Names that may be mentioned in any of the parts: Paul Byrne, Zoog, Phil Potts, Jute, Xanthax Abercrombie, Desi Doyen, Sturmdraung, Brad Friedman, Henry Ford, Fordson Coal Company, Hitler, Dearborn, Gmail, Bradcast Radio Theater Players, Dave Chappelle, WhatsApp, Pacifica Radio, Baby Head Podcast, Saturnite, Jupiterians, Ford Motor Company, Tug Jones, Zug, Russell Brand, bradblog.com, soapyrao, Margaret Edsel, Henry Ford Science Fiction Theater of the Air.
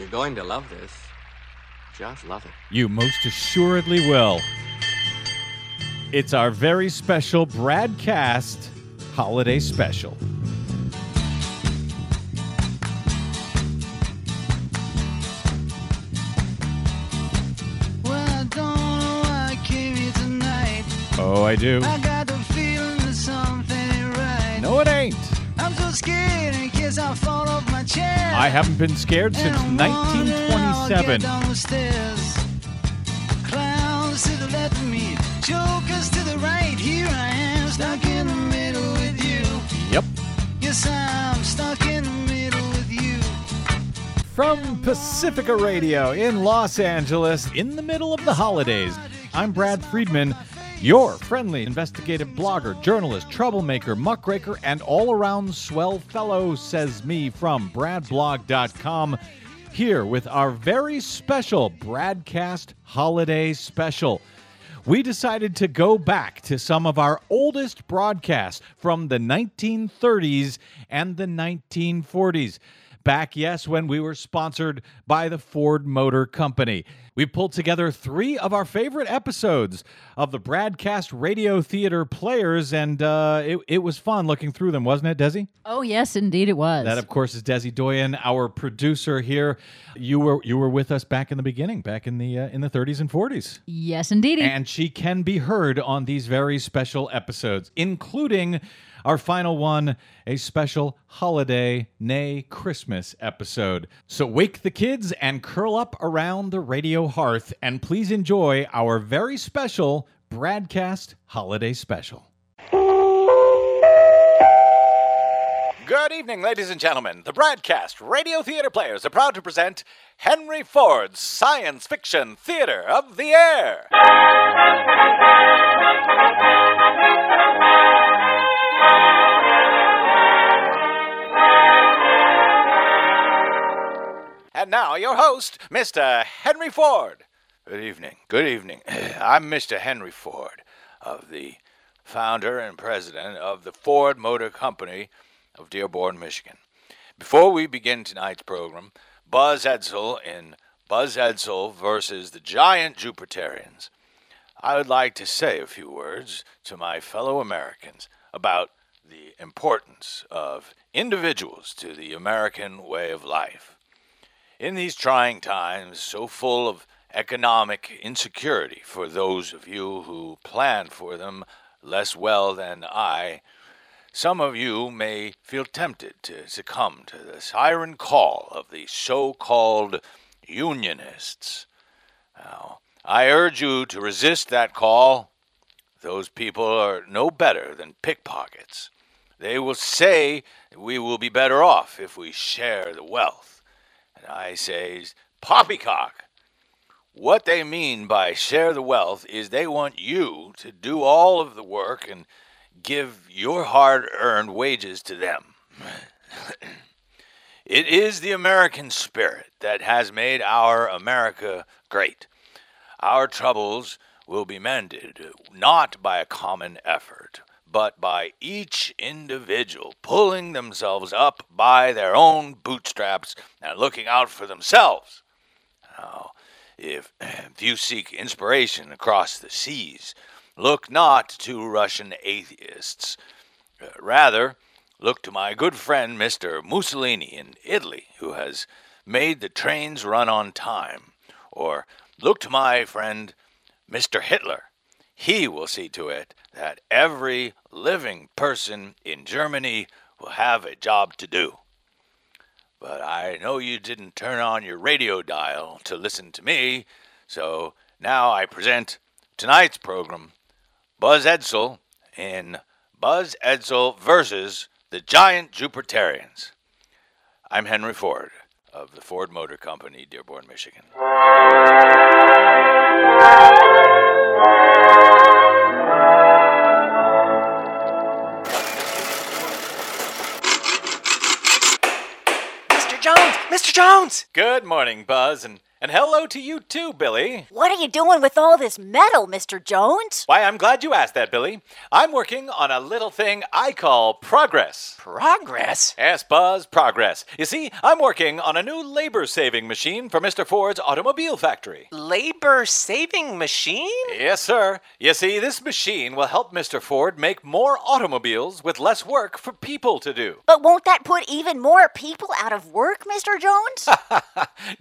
You're going to love this. Just love it. You most assuredly will. It's our very special Bradcast holiday special. Oh, I do. I got the feeling that something ain't right. No, it ain't. I'm so scared in case I fall off my chair. I haven't been scared since 1927. Clowns to the left of me, jokers to the right. Here I am, stuck in the middle with you. Yep. Yes, I'm stuck in the middle with you. From Pacifica Radio in Los Angeles, in the middle of the holidays, I'm Brad Friedman, your friendly investigative blogger, journalist, troublemaker, muckraker, and all-around swell fellow, says me from bradblog.com, here with our very special Bradcast Holiday Special. We decided to go back to some of our oldest broadcasts from the 1930s and the 1940s. Back, yes, when we were sponsored by the Ford Motor Company. We pulled together three of our favorite episodes of the Bradcast Radio Theater Players, and it was fun looking through them, wasn't it, Desi? Oh, yes, indeed it was. That, of course, is Desi Doyen, our producer here. You were with us back in the beginning, back in the 30s and 40s. Yes, indeed. And she can be heard on these very special episodes, including our final one, a special holiday, nay, Christmas episode. So wake the kids and curl up around the radio hearth, and please enjoy our very special Bradcast Holiday Special. Good evening, ladies and gentlemen. The Bradcast Radio Theater Players are proud to present Henry Ford's Science Fiction Theater of the Air. And now, your host, Mr. Henry Ford. Good evening. Good evening. I'm Mr. Henry Ford, of the founder and president of the Ford Motor Company of Dearborn, Michigan. Before we begin tonight's program, Buzz Edsel in Buzz Edsel versus the Giant Jupiterians, I would like to say a few words to my fellow Americans about the importance of individuals to the American way of life. In these trying times, so full of economic insecurity for those of you who plan for them less well than I, some of you may feel tempted to succumb to the siren call of the so-called unionists. Now, I urge you to resist that call. Those people are no better than pickpockets. They will say we will be better off if we share the wealth. And I says, poppycock. What they mean by share the wealth is they want you to do all of the work and give your hard-earned wages to them. It is the American spirit that has made our America great. Our troubles will be mended, not by a common effort, but by each individual pulling themselves up by their own bootstraps and looking out for themselves. Now, if you seek inspiration across the seas, look not to Russian atheists. Rather, look to my good friend Mr. Mussolini in Italy, who has made the trains run on time. Or look to my friend Mr. Hitler. He will see to it that every living person in Germany will have a job to do. But I know you didn't turn on your radio dial to listen to me, so now I present tonight's program, Buzz Edsel in Buzz Edsel versus the Giant Jupiterians. I'm Henry Ford of the Ford Motor Company, Dearborn, Michigan. Mr. Jones! Good morning, Buzz, and And hello to you too, Billy. What are you doing with all this metal, Mr. Jones? Why, I'm glad you asked that, Billy. I'm working on a little thing I call progress. Progress? Yes, Buzz, progress. You see, I'm working on a new labor-saving machine for Mr. Ford's automobile factory. Labor-saving machine? Yes, sir. You see, this machine will help Mr. Ford make more automobiles with less work for people to do. But won't that put even more people out of work, Mr. Jones?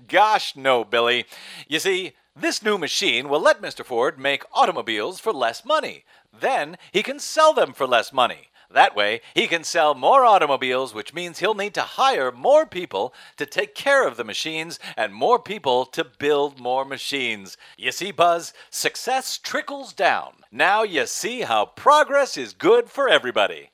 Gosh, no, Billy. You see, this new machine will let Mr. Ford make automobiles for less money. Then he can sell them for less money. That way, he can sell more automobiles, which means he'll need to hire more people to take care of the machines and more people to build more machines. You see, Buzz, success trickles down. Now you see how progress is good for everybody.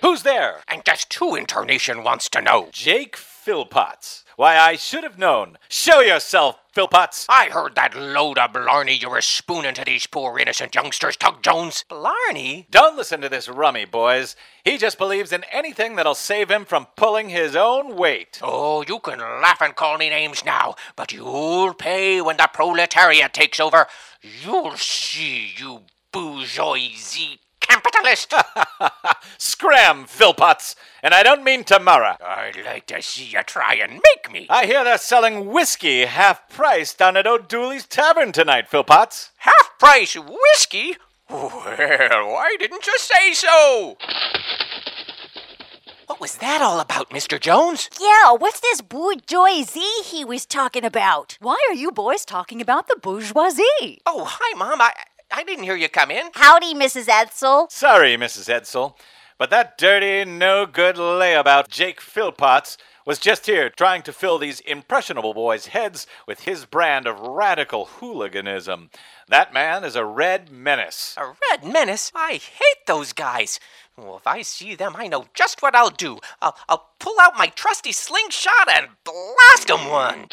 Who's there? And guess who Incarnation wants to know? Jake Phil Potts. Why, I should have known. Show yourself, Phil Potts. I heard that load of blarney you were spooning to these poor innocent youngsters, Tug Jones. Blarney? Don't listen to this rummy, boys. He just believes in anything that'll save him from pulling his own weight. Oh, you can laugh and call me names now, but you'll pay when the proletariat takes over. You'll see, you bourgeoisie capitalist. Scram, Phil Potts. And I don't mean tomorrow. I'd like to see you try and make me. I hear they're selling whiskey half-price down at O'Dooley's Tavern tonight, Phil Potts. Half-price whiskey? Well, why didn't you say so? What was that all about, Mr. Jones? Yeah, what's this bourgeoisie he was talking about? Why are you boys talking about the bourgeoisie? Oh, hi, Mom. I didn't hear you come in. Howdy, Mrs. Edsel. Sorry, Mrs. Edsel, but that dirty, no-good layabout Jake Phil Potts was just here trying to fill these impressionable boys' heads with his brand of radical hooliganism. That man is a red menace. A red menace? I hate those guys. Well, if I see them, I know just what I'll do. I'll pull out my trusty slingshot and blast them one.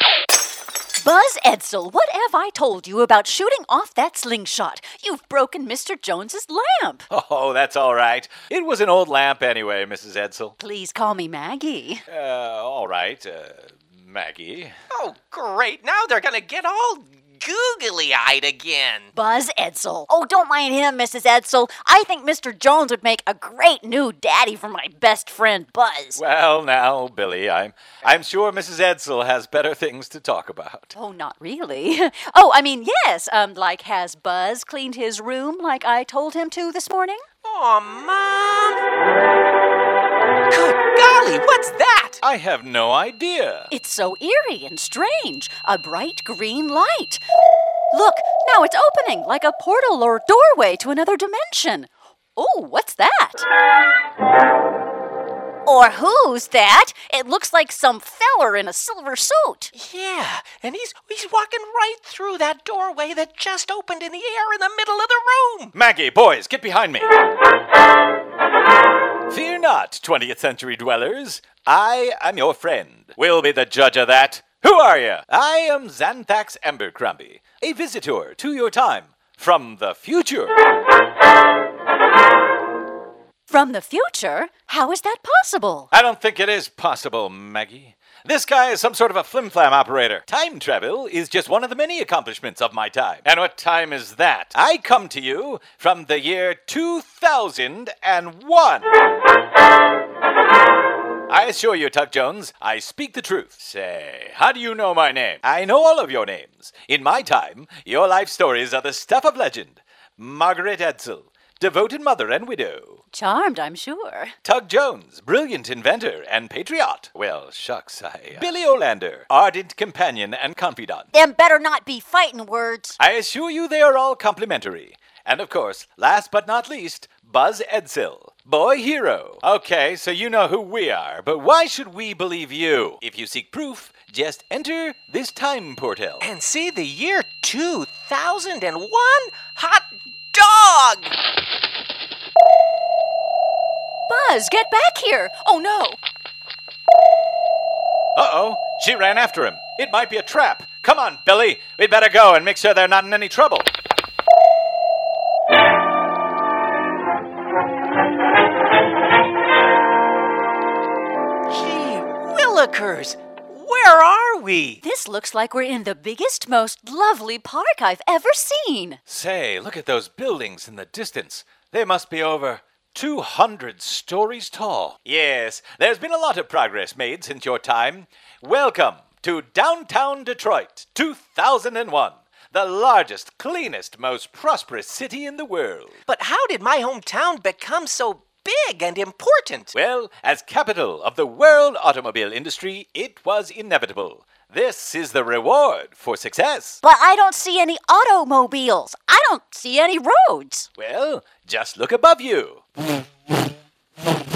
Buzz Edsel, what have I told you about shooting off that slingshot? You've broken Mr. Jones's lamp. Oh, that's all right. It was an old lamp anyway, Mrs. Edsel. Please call me Maggie. All right, Maggie. Oh, great. Now they're going to get all googly-eyed again. Buzz Edsel. Oh, don't mind him, Mrs. Edsel. I think Mr. Jones would make a great new daddy for my best friend, Buzz. Well, now, Billy, I'm sure Mrs. Edsel has better things to talk about. Oh, not really. Oh, I mean, yes. Like, has Buzz cleaned his room like I told him to this morning? Oh, Mom. Good golly, what's that? I have no idea. It's so eerie and strange. A bright green light. Look, now it's opening like a portal or doorway to another dimension. Oh, what's that? Or who's that? It looks like some feller in a silver suit. Yeah, and he's walking right through that doorway that just opened in the air in the middle of the room. Maggie, boys, get behind me. Fear not, 20th century dwellers. I am your friend. We'll be the judge of that. Who are you? I am Xanthax Abercrombie, a visitor to your time from the future. From the future? How is that possible? I don't think it is possible, Maggie. This guy is some sort of a flim-flam operator. Time travel is just one of the many accomplishments of my time. And what time is that? I come to you from the year 2001. I assure you, Tug Jones, I speak the truth. Say, how do you know my name? I know all of your names. In my time, your life stories are the stuff of legend. Margaret Edsel, devoted mother and widow. Charmed, I'm sure. Tug Jones, brilliant inventor and patriot. Well, shucks, Billy Olander, ardent companion and confidant. Them better not be fighting words. I assure you they are all complimentary. And of course, last but not least, Buzz Edsel, boy hero. Okay, so you know who we are, but why should we believe you? If you seek proof, just enter this time portal. And see the year 2001? Hot dog! Buzz, get back here! Oh, no! Uh-oh, she ran after him. It might be a trap. Come on, Billy, we'd better go and make sure they're not in any trouble. Gee Willikers, where are are we? This looks like we're in the biggest, most lovely park I've ever seen. Say, look at those buildings in the distance. They must be over 200 stories tall. Yes, there's been a lot of progress made since your time. Welcome to downtown Detroit, 2001. The largest, cleanest, most prosperous city in the world. But how did my hometown become so big and important? Well, as capital of the world automobile industry, it was inevitable. This is the reward for success. But I don't see any automobiles. I don't see any roads. Well, just look above you.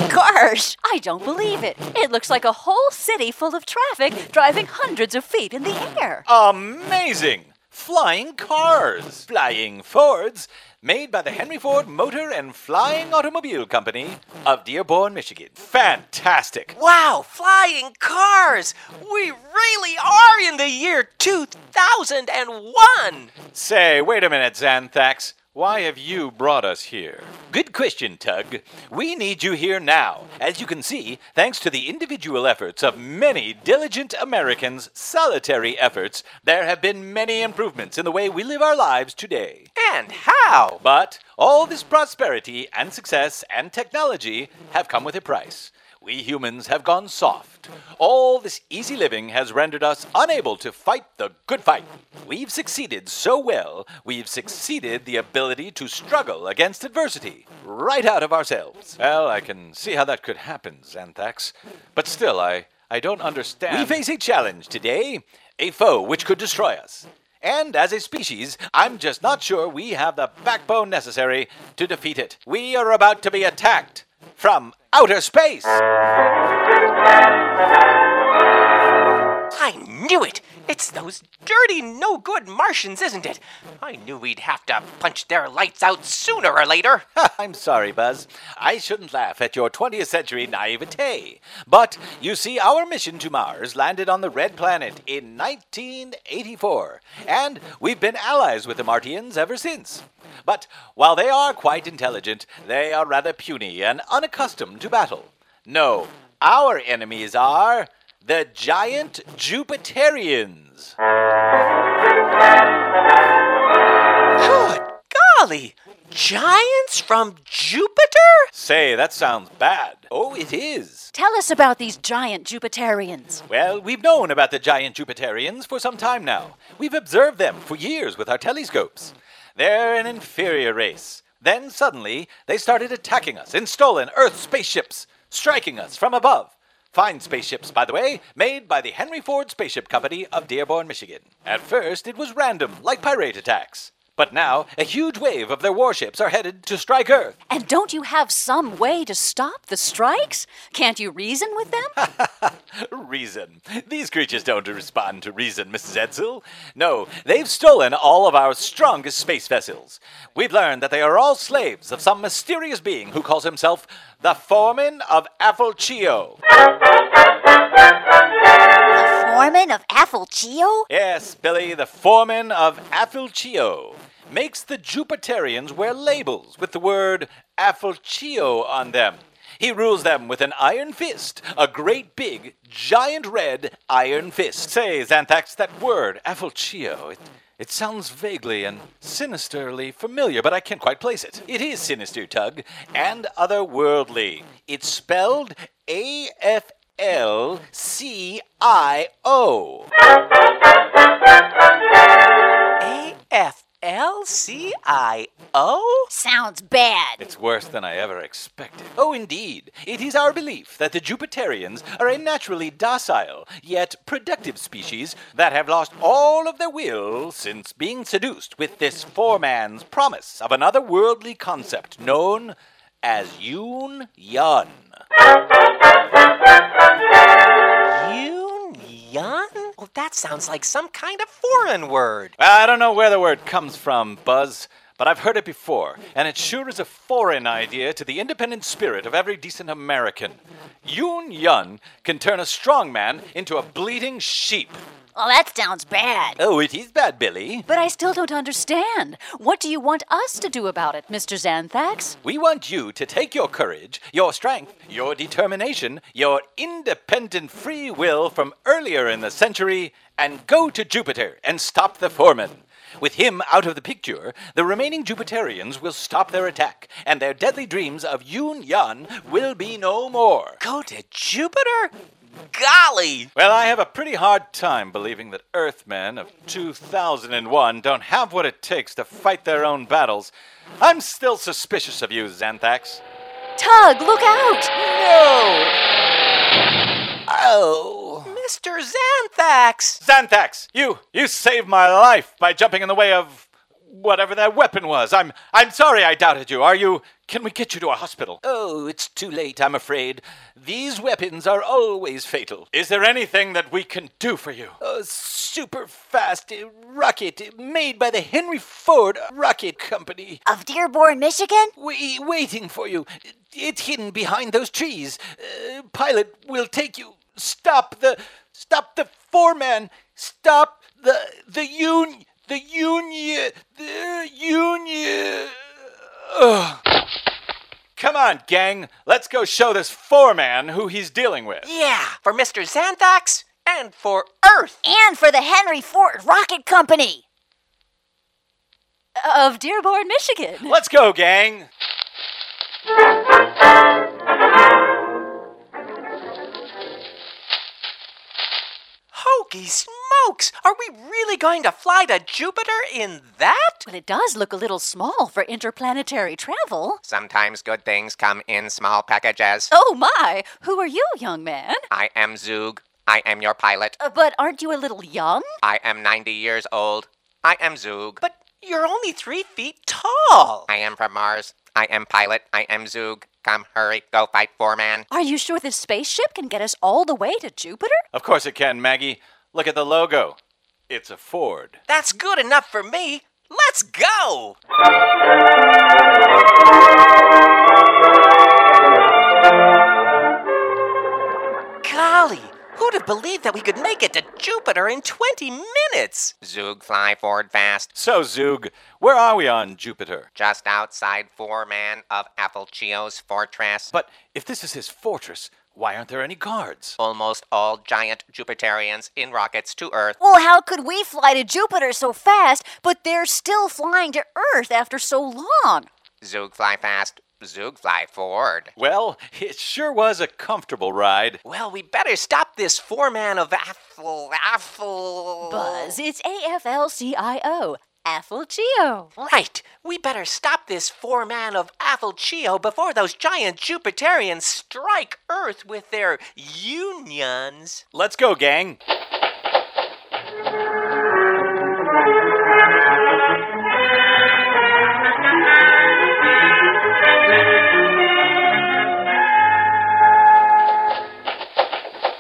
Gosh, I don't believe it. It looks like a whole city full of traffic driving hundreds of feet in the air. Amazing! Flying cars, flying Fords, made by the Henry Ford Motor and Flying Automobile Company of Dearborn, Michigan. Fantastic! Wow, flying cars! We really are in the year 2001! Say, wait a minute, Xanthax. Why have you brought us here? Good question, Tug. We need you here now. As you can see, thanks to the individual efforts of many diligent Americans' solitary efforts, there have been many improvements in the way we live our lives today. And how? But all this prosperity and success and technology have come with a price. We humans have gone soft. All this easy living has rendered us unable to fight the good fight. We've succeeded so well, we've succeeded the ability to struggle against adversity, right out of ourselves. Well, I can see how that could happen, Xanthax. But still, I don't understand. We face a challenge today, a foe which could destroy us. And as a species, I'm just not sure we have the backbone necessary to defeat it. We are about to be attacked from outer space! I knew it! It's those dirty, no-good Martians, isn't it? I knew we'd have to punch their lights out sooner or later. I'm sorry, Buzz. I shouldn't laugh at your 20th century naivete. But, you see, our mission to Mars landed on the Red Planet in 1984. And we've been allies with the Martians ever since. But while they are quite intelligent, they are rather puny and unaccustomed to battle. No, our enemies are the giant Jupiterians. Good golly! Giants from Jupiter? Say, that sounds bad. Oh, it is. Tell us about these giant Jupiterians. Well, we've known about the giant Jupiterians for some time now. We've observed them for years with our telescopes. They're an inferior race. Then suddenly, they started attacking us in stolen Earth spaceships, striking us from above. Fine spaceships, by the way, made by the Henry Ford Spaceship Company of Dearborn, Michigan. At first, it was random, like pirate attacks. But now, a huge wave of their warships are headed to strike Earth. And don't you have some way to stop the strikes? Can't you reason with them? Reason? These creatures don't respond to reason, Mrs. Edsel. No, they've stolen all of our strongest space vessels. We've learned that they are all slaves of some mysterious being who calls himself the Foreman of AFL-CIO. The Foreman of AFL-CIO? Yes, Billy, the Foreman of AFL-CIO makes the Jupiterians wear labels with the word AFL-CIO on them. He rules them with an iron fist, a great big, giant red iron fist. Say, Xanthax, that word, AFL-CIO, it sounds vaguely and sinisterly familiar, but I can't quite place it. It is sinister, Tug, and otherworldly. It's spelled AFL-CIO. AFL-CIO? Sounds bad. It's worse than I ever expected. Oh, indeed. It is our belief that the Jupiterians are a naturally docile, yet productive species that have lost all of their will since being seduced with this foreman's promise of another worldly concept known as Yun Yun. Yun Yun? Well, that sounds like some kind of foreign word. I don't know where the word comes from, Buzz, but I've heard it before, and it sure is a foreign idea to the independent spirit of every decent American. Yun Yun can turn a strong man into a bleating sheep. Well, that sounds bad. Oh, it is bad, Billy. But I still don't understand. What do you want us to do about it, Mr. Xanthax? We want you to take your courage, your strength, your determination, your independent free will from earlier in the century, and go to Jupiter and stop the foreman. With him out of the picture, the remaining Jupiterians will stop their attack, and their deadly dreams of Yun Yun will be no more. Go to Jupiter? Golly! Well, I have a pretty hard time believing that Earthmen of 2001 don't have what it takes to fight their own battles. I'm still suspicious of you, Xanthax. Tug, look out! No! Oh... Mr. Xanthax! Xanthax, you saved my life by jumping in the way of whatever that weapon was. I'm sorry I doubted you. Are you... Can we get you to a hospital? Oh, it's too late, I'm afraid. These weapons are always fatal. Is there anything that we can do for you? A super fast rocket made by the Henry Ford Rocket Company. Of Dearborn, Michigan? Waiting for you. It's hidden behind those trees. Pilot will take you... Stop the foreman. Stop the union. Ugh. Come on, gang. Let's go show this foreman who he's dealing with. Yeah, for Mr. Xanthax and for Earth. And for the Henry Ford Rocket Company. Of Dearborn, Michigan. Let's go, gang. Holy smokes! Are we really going to fly to Jupiter in that? Well, it does look a little small for interplanetary travel. Sometimes good things come in small packages. Oh my! Who are you, young man? I am Zoog. I am your pilot. But aren't you a little young? I am 90 years old. I am Zoog. But you're only 3 feet tall! I am from Mars. I am pilot. I am Zoog. Come, hurry, go fight foreman. Are you sure this spaceship can get us all the way to Jupiter? Of course it can, Maggie. Look at the logo. It's a Ford. That's good enough for me. Let's go! Golly, who'd have believed that we could make it to Jupiter in 20 minutes? Zug, fly Ford fast. So, Zug, where are we on Jupiter? Just outside foreman of AFL-CIO's fortress. But if this is his fortress... Why aren't there any guards? Almost all giant Jupiterians in rockets to Earth. Well, how could we fly to Jupiter so fast, but they're still flying to Earth after so long? Zug, fly fast. Zug, fly forward. Well, it sure was a comfortable ride. Well, we better stop this foreman of AFL... Buzz, it's AFL-CIO. AFL-CIO. Right. We better stop this foreman of AFL-CIO before those giant Jupiterians strike Earth with their unions. Let's go, gang.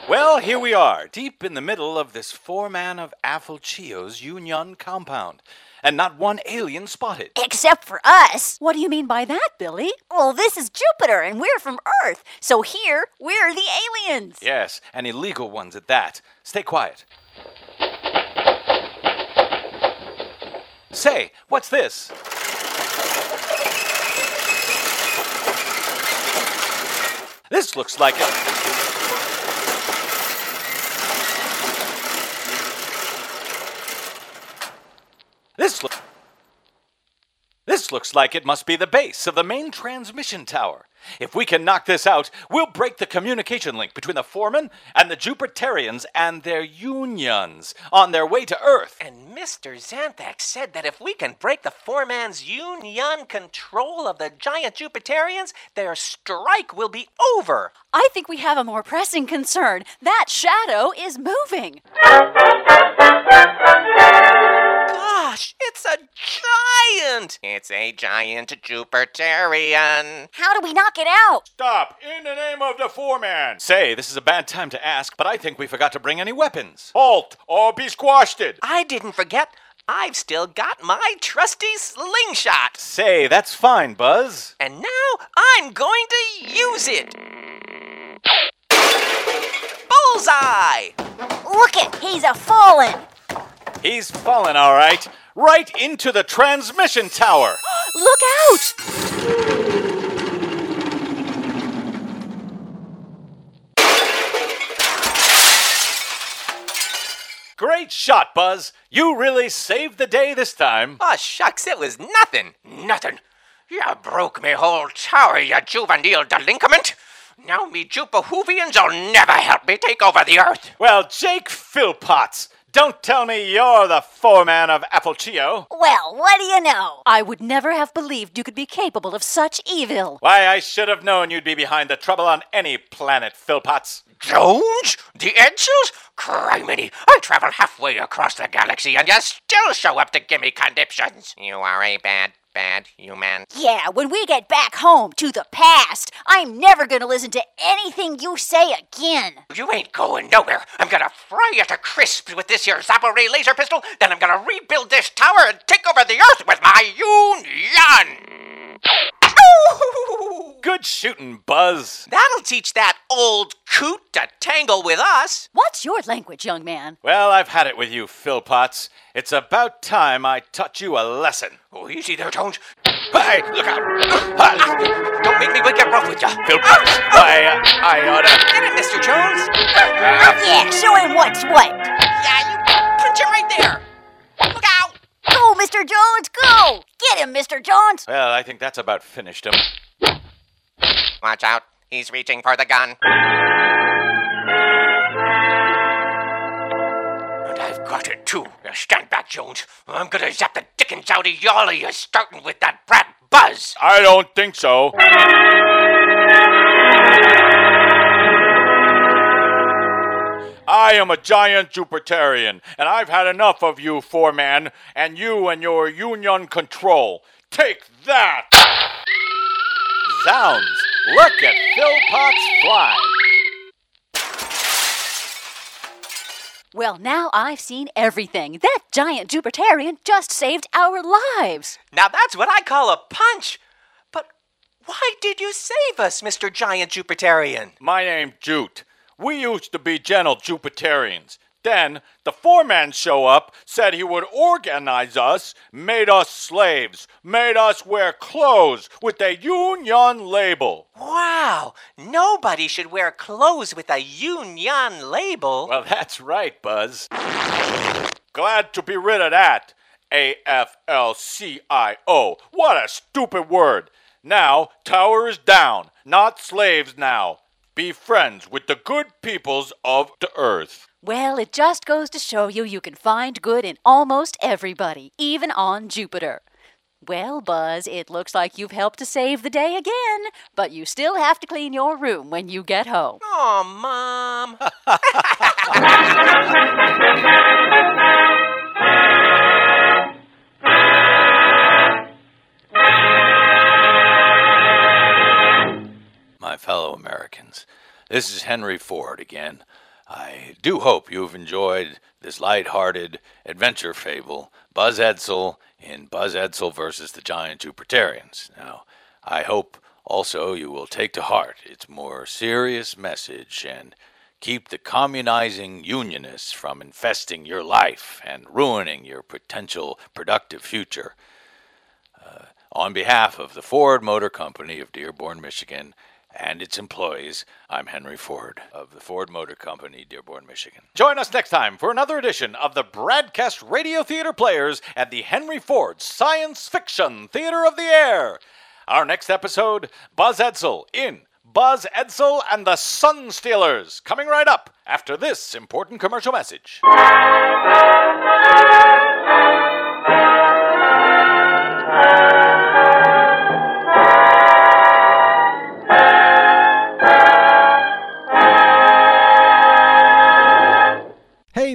Well, here we are, deep in the middle of this foreman of AFL-CIO's Yun Yun compound. And not one alien spotted. Except for us. What do you mean by that, Billy? Well, this is Jupiter, and we're from Earth. So here, we're the aliens. Yes, and illegal ones at that. Stay quiet. Say, what's this? This looks like a... This looks like it must be the base of the main transmission tower. If we can knock this out, we'll break the communication link between the foreman and the Jupiterians and their unions on their way to Earth. And Mr. Xanthax said that if we can break the foreman's union control of the giant Jupiterians, their strike will be over. I think we have a more pressing concern. That shadow is moving. Gosh, it's a giant! It's a giant Jupiterian. How do we knock it out? Stop, in the name of the foreman. Say, this is a bad time to ask, but I think we forgot to bring any weapons. Halt, or be squashed. I didn't forget. I've still got my trusty slingshot. Say, that's fine, Buzz. And now I'm going to use it. Bullseye! Look it, he's a-fallen! He's fallen, all right. Right into the transmission tower! Look out! Great shot, Buzz. You really saved the day this time. Aw, shucks, it was nothing. Nothing. You broke me whole tower, you juvenile delinquent. Now me Jupahoovians'll never help me take over the earth. Well, Jake Phil Potts, don't tell me you're the foreman of AFL-CIO. Well, what do you know? I would never have believed you could be capable of such evil. Why, I should have known you'd be behind the trouble on any planet, Phil Potts. Jones? The Edsels? Criminy, I travel halfway across the galaxy and you still show up to give me conniptions. You are a bad human. Yeah, when we get back home to the past, I'm never gonna listen to anything you say again. You ain't going nowhere. I'm gonna fry you to crisps with this here zapper ray laser pistol, then I'm gonna rebuild this tower and take over the earth with my Yun Yun. Ooh. Good shooting, Buzz. That'll teach that old coot to tangle with us. What's your language, young man? Well, I've had it with you, Phil Potts. It's about time I taught you a lesson. Oh, easy there, Jones. Hey, look out. Don't make me wake up rough with ya. Phil Potts, I oughta... Get it, Mr. Jones. Yeah, show him what's what. Yeah, you punch him right there. Look out. Go, Mr. Jones, go! Get him, Mr. Jones! Well, I think that's about finished him. Watch out. He's reaching for the gun. And I've got it, too. Now stand back, Jones. I'm gonna zap the dickens out of y'all of you, starting with that brat Buzz. I don't think so. I am a giant Jupiterian, and I've had enough of you, foreman, and you and your union control. Take that! Zounds, look at Phil Potts fly. Well, now I've seen everything. That giant Jupiterian just saved our lives. Now that's what I call a punch. But why did you save us, Mr. Giant Jupiterian? My name's Jute. We used to be gentle Jupiterians. Then, the foreman show up, said he would organize us, made us slaves, made us wear clothes with a Union label. Wow! Nobody should wear clothes with a Union label. Well, that's right, Buzz. Glad to be rid of that. AFL-CIO. What a stupid word. Now, tower is down, not slaves now. Be friends with the good peoples of the earth. Well, it just goes to show you you can find good in almost everybody, even on Jupiter. Well, Buzz, it looks like you've helped to save the day again, but you still have to clean your room when you get home. Aw, Mom. My fellow Americans, this is Henry Ford again. I do hope you've enjoyed this light-hearted adventure fable, Buzz Edsel in Buzz Edsel versus the Giant Jupiterians. Now, I hope also you will take to heart its more serious message and keep the communizing unionists from infesting your life and ruining your potential productive future. On behalf of the Ford Motor Company of Dearborn, Michigan, and its employees, I'm Henry Ford of the Ford Motor Company, Dearborn, Michigan. Join us next time for another edition of the Bradcast Radio Theater Players at the Henry Ford Science Fiction Theater of the Air. Our next episode, Buzz Edsel in Buzz Edsel and the Sun Stealers, coming right up after this important commercial message. Hey,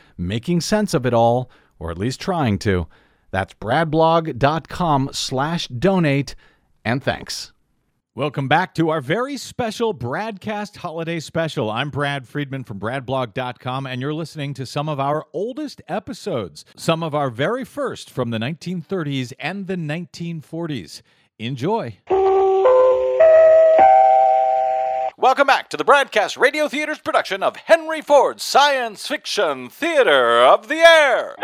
making sense of it all, or at least trying to. That's bradblog.com/donate, and thanks. Welcome back to our very special Bradcast Holiday Special. I'm Brad Friedman from bradblog.com, and you're listening to some of our oldest episodes, some of our very first from the 1930s and the 1940s. Enjoy. Welcome back to the Bradcast Radio Theater's production of Henry Ford's Science Fiction Theater of the Air.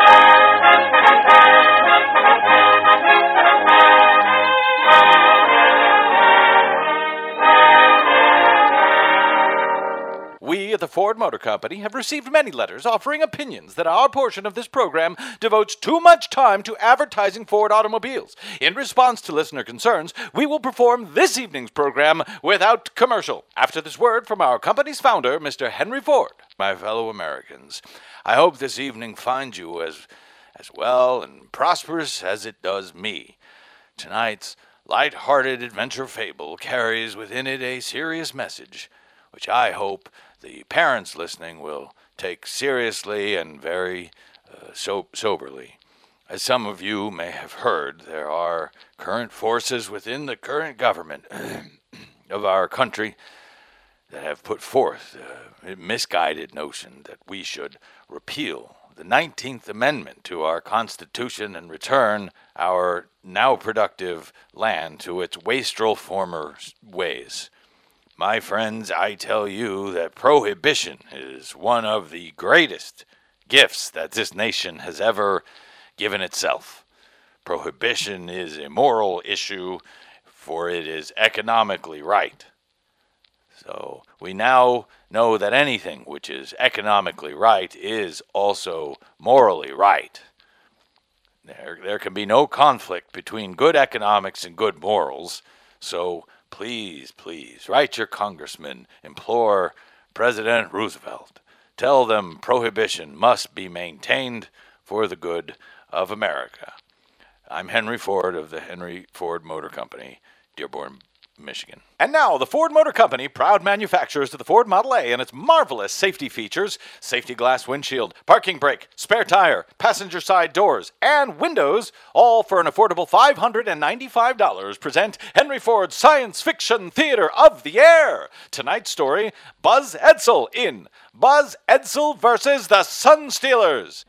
We at the Ford Motor Company have received many letters offering opinions that our portion of this program devotes too much time to advertising Ford automobiles. In response to listener concerns, we will perform this evening's program without commercial. After this word from our company's founder, Mr. Henry Ford. My fellow Americans, I hope this evening finds you as well and prosperous as it does me. Tonight's light-hearted adventure fable carries within it a serious message, which I hope the parents listening will take seriously and very soberly. As some of you may have heard, there are current forces within the current government of our country that have put forth a misguided notion that we should repeal the 19th Amendment to our Constitution and return our now productive land to its wastrel former ways. My friends, I tell you that prohibition is one of the greatest gifts that this nation has ever given itself. Prohibition is a moral issue, for it is economically right. So we now know that anything which is economically right is also morally right. There can be no conflict between good economics and good morals, so Please, write your congressman, implore President Roosevelt. Tell them prohibition must be maintained for the good of America. I'm Henry Ford of the Henry Ford Motor Company, Dearborn, Michigan. And now, the Ford Motor Company, proud manufacturers of the Ford Model A and its marvelous safety features, safety glass windshield, parking brake, spare tire, passenger side doors, and windows, all for an affordable $595, present Henry Ford's Science Fiction Theater of the Air. Tonight's story, Buzz Edsel in Buzz Edsel versus the Sun Stealers.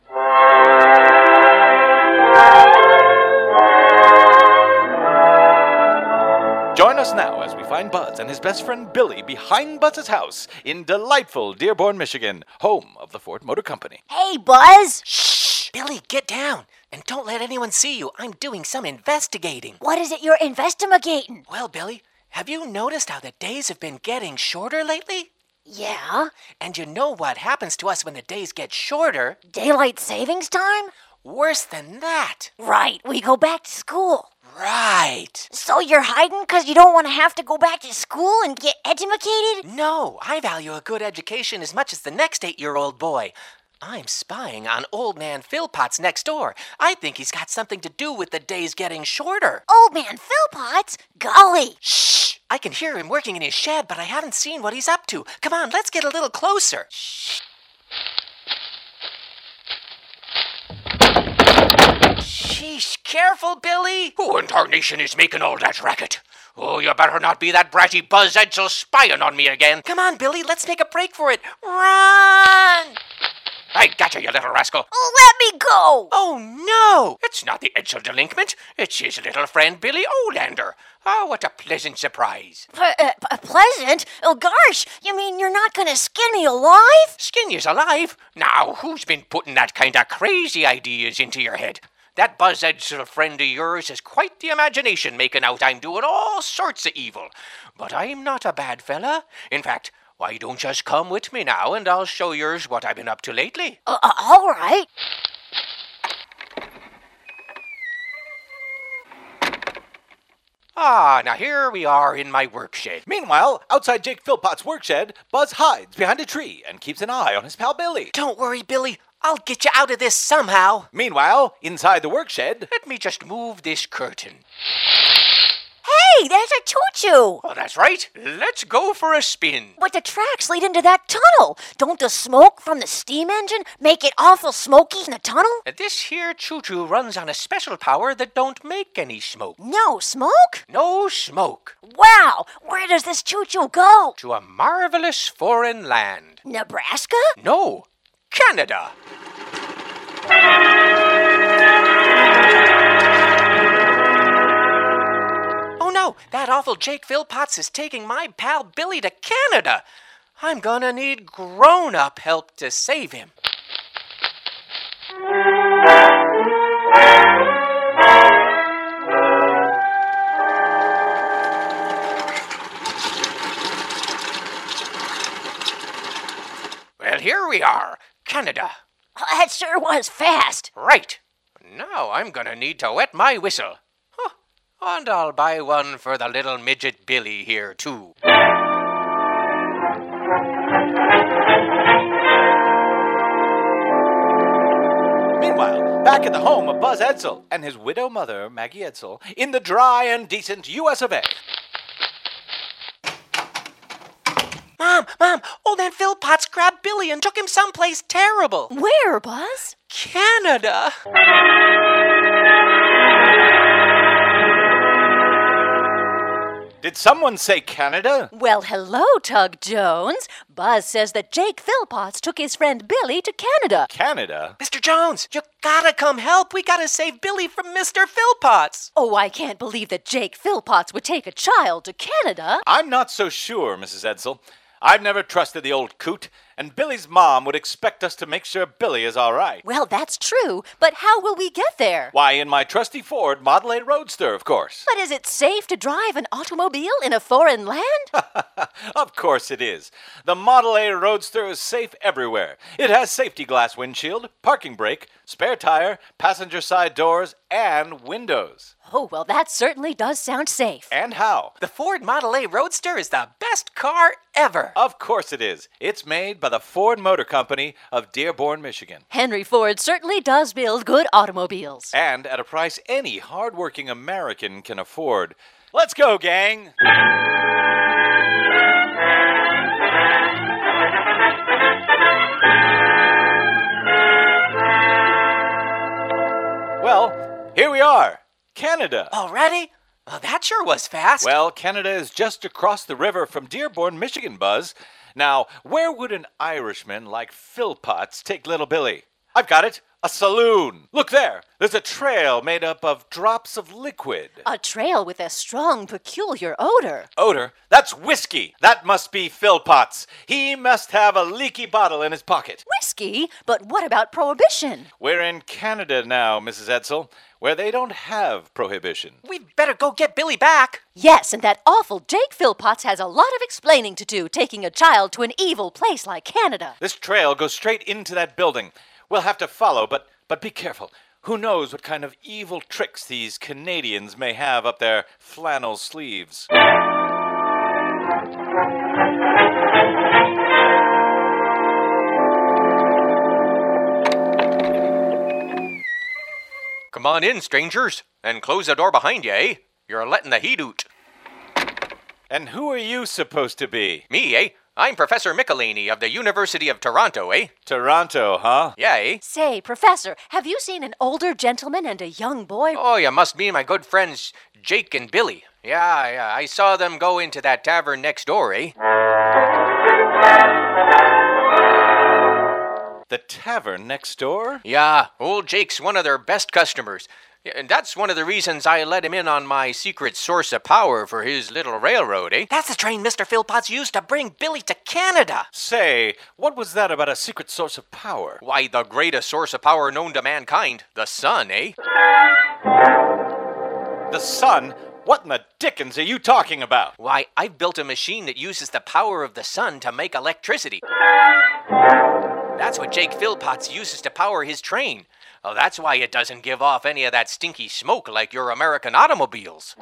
Join us now as we find Buzz and his best friend Billy behind Buzz's house in delightful Dearborn, Michigan, home of the Ford Motor Company. Hey, Buzz! Shh! Billy, get down and don't let anyone see you. I'm doing some investigating. What is it you're investigating? Well, Billy, have you noticed how the days have been getting shorter lately? Yeah. And you know what happens to us when the days get shorter? Daylight savings time? Worse than that. Right, we go back to school. Right. So you're hiding because you don't want to have to go back to school and get educated? No, I value a good education as much as the next 8-year-old boy. I'm spying on old man Phil Potts next door. I think he's got something to do with the days getting shorter. Old man Phil Potts? Golly. Shh. I can hear him working in his shed, but I haven't seen what he's up to. Come on, let's get a little closer. Shh. Sheesh, careful, Billy. Who in tarnation is making all that racket? Oh, you better not be that bratty Buzz Edsel spying on me again. Come on, Billy, let's make a break for it. Run! I gotcha, you little rascal. Oh, let me go! Oh, no! It's not the Edsel delinquent. It's his little friend, Billy Olander. Oh, what a pleasant surprise. Pleasant? Oh, gosh, you mean you're not gonna skin me alive? Skin you's alive? Now, who's been putting that kind of crazy ideas into your head? That Buzz Edsel friend of yours has quite the imagination making out I'm doing all sorts of evil. But I'm not a bad fella. In fact, why don't you just come with me now and I'll show yours what I've been up to lately? All right. Ah, now here we are in my workshed. Meanwhile, outside Jake Philpott's workshed, Buzz hides behind a tree and keeps an eye on his pal Billy. Don't worry, Billy. I'll get you out of this somehow. Meanwhile, inside the workshed... Let me just move this curtain. Hey, there's a choo-choo! Oh, that's right. Let's go for a spin. But the tracks lead into that tunnel. Don't the smoke from the steam engine make it awful smoky in the tunnel? This here choo-choo runs on a special power that don't make any smoke. No smoke? No smoke. Wow! Where does this choo-choo go? To a marvelous foreign land. Nebraska? No. Canada. Oh no, that awful Jake Philpotts is taking my pal Billy to Canada. I'm gonna need grown-up help to save him. Well, here we are. Canada. Oh, that sure was fast. Right. Now I'm gonna need to wet my whistle. Huh. And I'll buy one for the little midget Billy here, too. Meanwhile, back at the home of Buzz Edsel and his widow mother, Maggie Edsel, in the dry and decent U.S. of A. Mom, old man Phil Potts grabbed Billy and took him someplace terrible. Where, Buzz? Canada. Did someone say Canada? Well, hello, Tug Jones. Buzz says that Jake Philpotts took his friend Billy to Canada. Canada? Mr. Jones, you gotta come help. We gotta save Billy from Mr. Philpotts. Oh, I can't believe that Jake Philpotts would take a child to Canada. I'm not so sure, Mrs. Edsel. I've never trusted the old coot, and Billy's mom would expect us to make sure Billy is all right. Well, that's true, but how will we get there? Why, in my trusty Ford Model A Roadster, of course. But is it safe to drive an automobile in a foreign land? Of course it is. The Model A Roadster is safe everywhere. It has safety glass windshield, parking brake, spare tire, passenger side doors, and windows. Oh, well, that certainly does sound safe. And how? The Ford Model A Roadster is the best car ever. Of course it is. It's made by the Ford Motor Company of Dearborn, Michigan. Henry Ford certainly does build good automobiles. And at a price any hardworking American can afford. Let's go, gang! Well, here we are. Canada. Already? Well, that sure was fast. Well, Canada is just across the river from Dearborn, Michigan, Buzz. Now, where would an Irishman like Philpotts take little Billy? I've got it. A saloon. Look there. There's a trail made up of drops of liquid. A trail with a strong, peculiar odor. Odor? That's whiskey. That must be Philpotts. He must have a leaky bottle in his pocket. Whiskey? But what about prohibition? We're in Canada now, Mrs. Edsel, where they don't have prohibition. We'd better go get Billy back. Yes, and that awful Jake Philpotts has a lot of explaining to do, taking a child to an evil place like Canada. This trail goes straight into that building. We'll have to follow, but be careful. Who knows what kind of evil tricks these Canadians may have up their flannel sleeves. Come on in, strangers, and close the door behind you, eh? You're letting the heat out. And who are you supposed to be? Me, eh? I'm Professor McElhenney of the University of Toronto, eh? Toronto, huh? Yeah, eh? Say, Professor, have you seen an older gentleman and a young boy? Oh, you must mean my good friends Jake and Billy. Yeah, I saw them go into that tavern next door, eh? The tavern next door? Yeah, old Jake's one of their best customers. And that's one of the reasons I let him in on my secret source of power for his little railroad, eh? That's the train Mr. Philpotts used to bring Billy to Canada. Say, what was that about a secret source of power? Why, the greatest source of power known to mankind, the sun, eh? The sun? What in the dickens are you talking about? Why, I've built a machine that uses the power of the sun to make electricity. That's what Jake Philpotts uses to power his train. Oh, that's why it doesn't give off any of that stinky smoke like your American automobiles.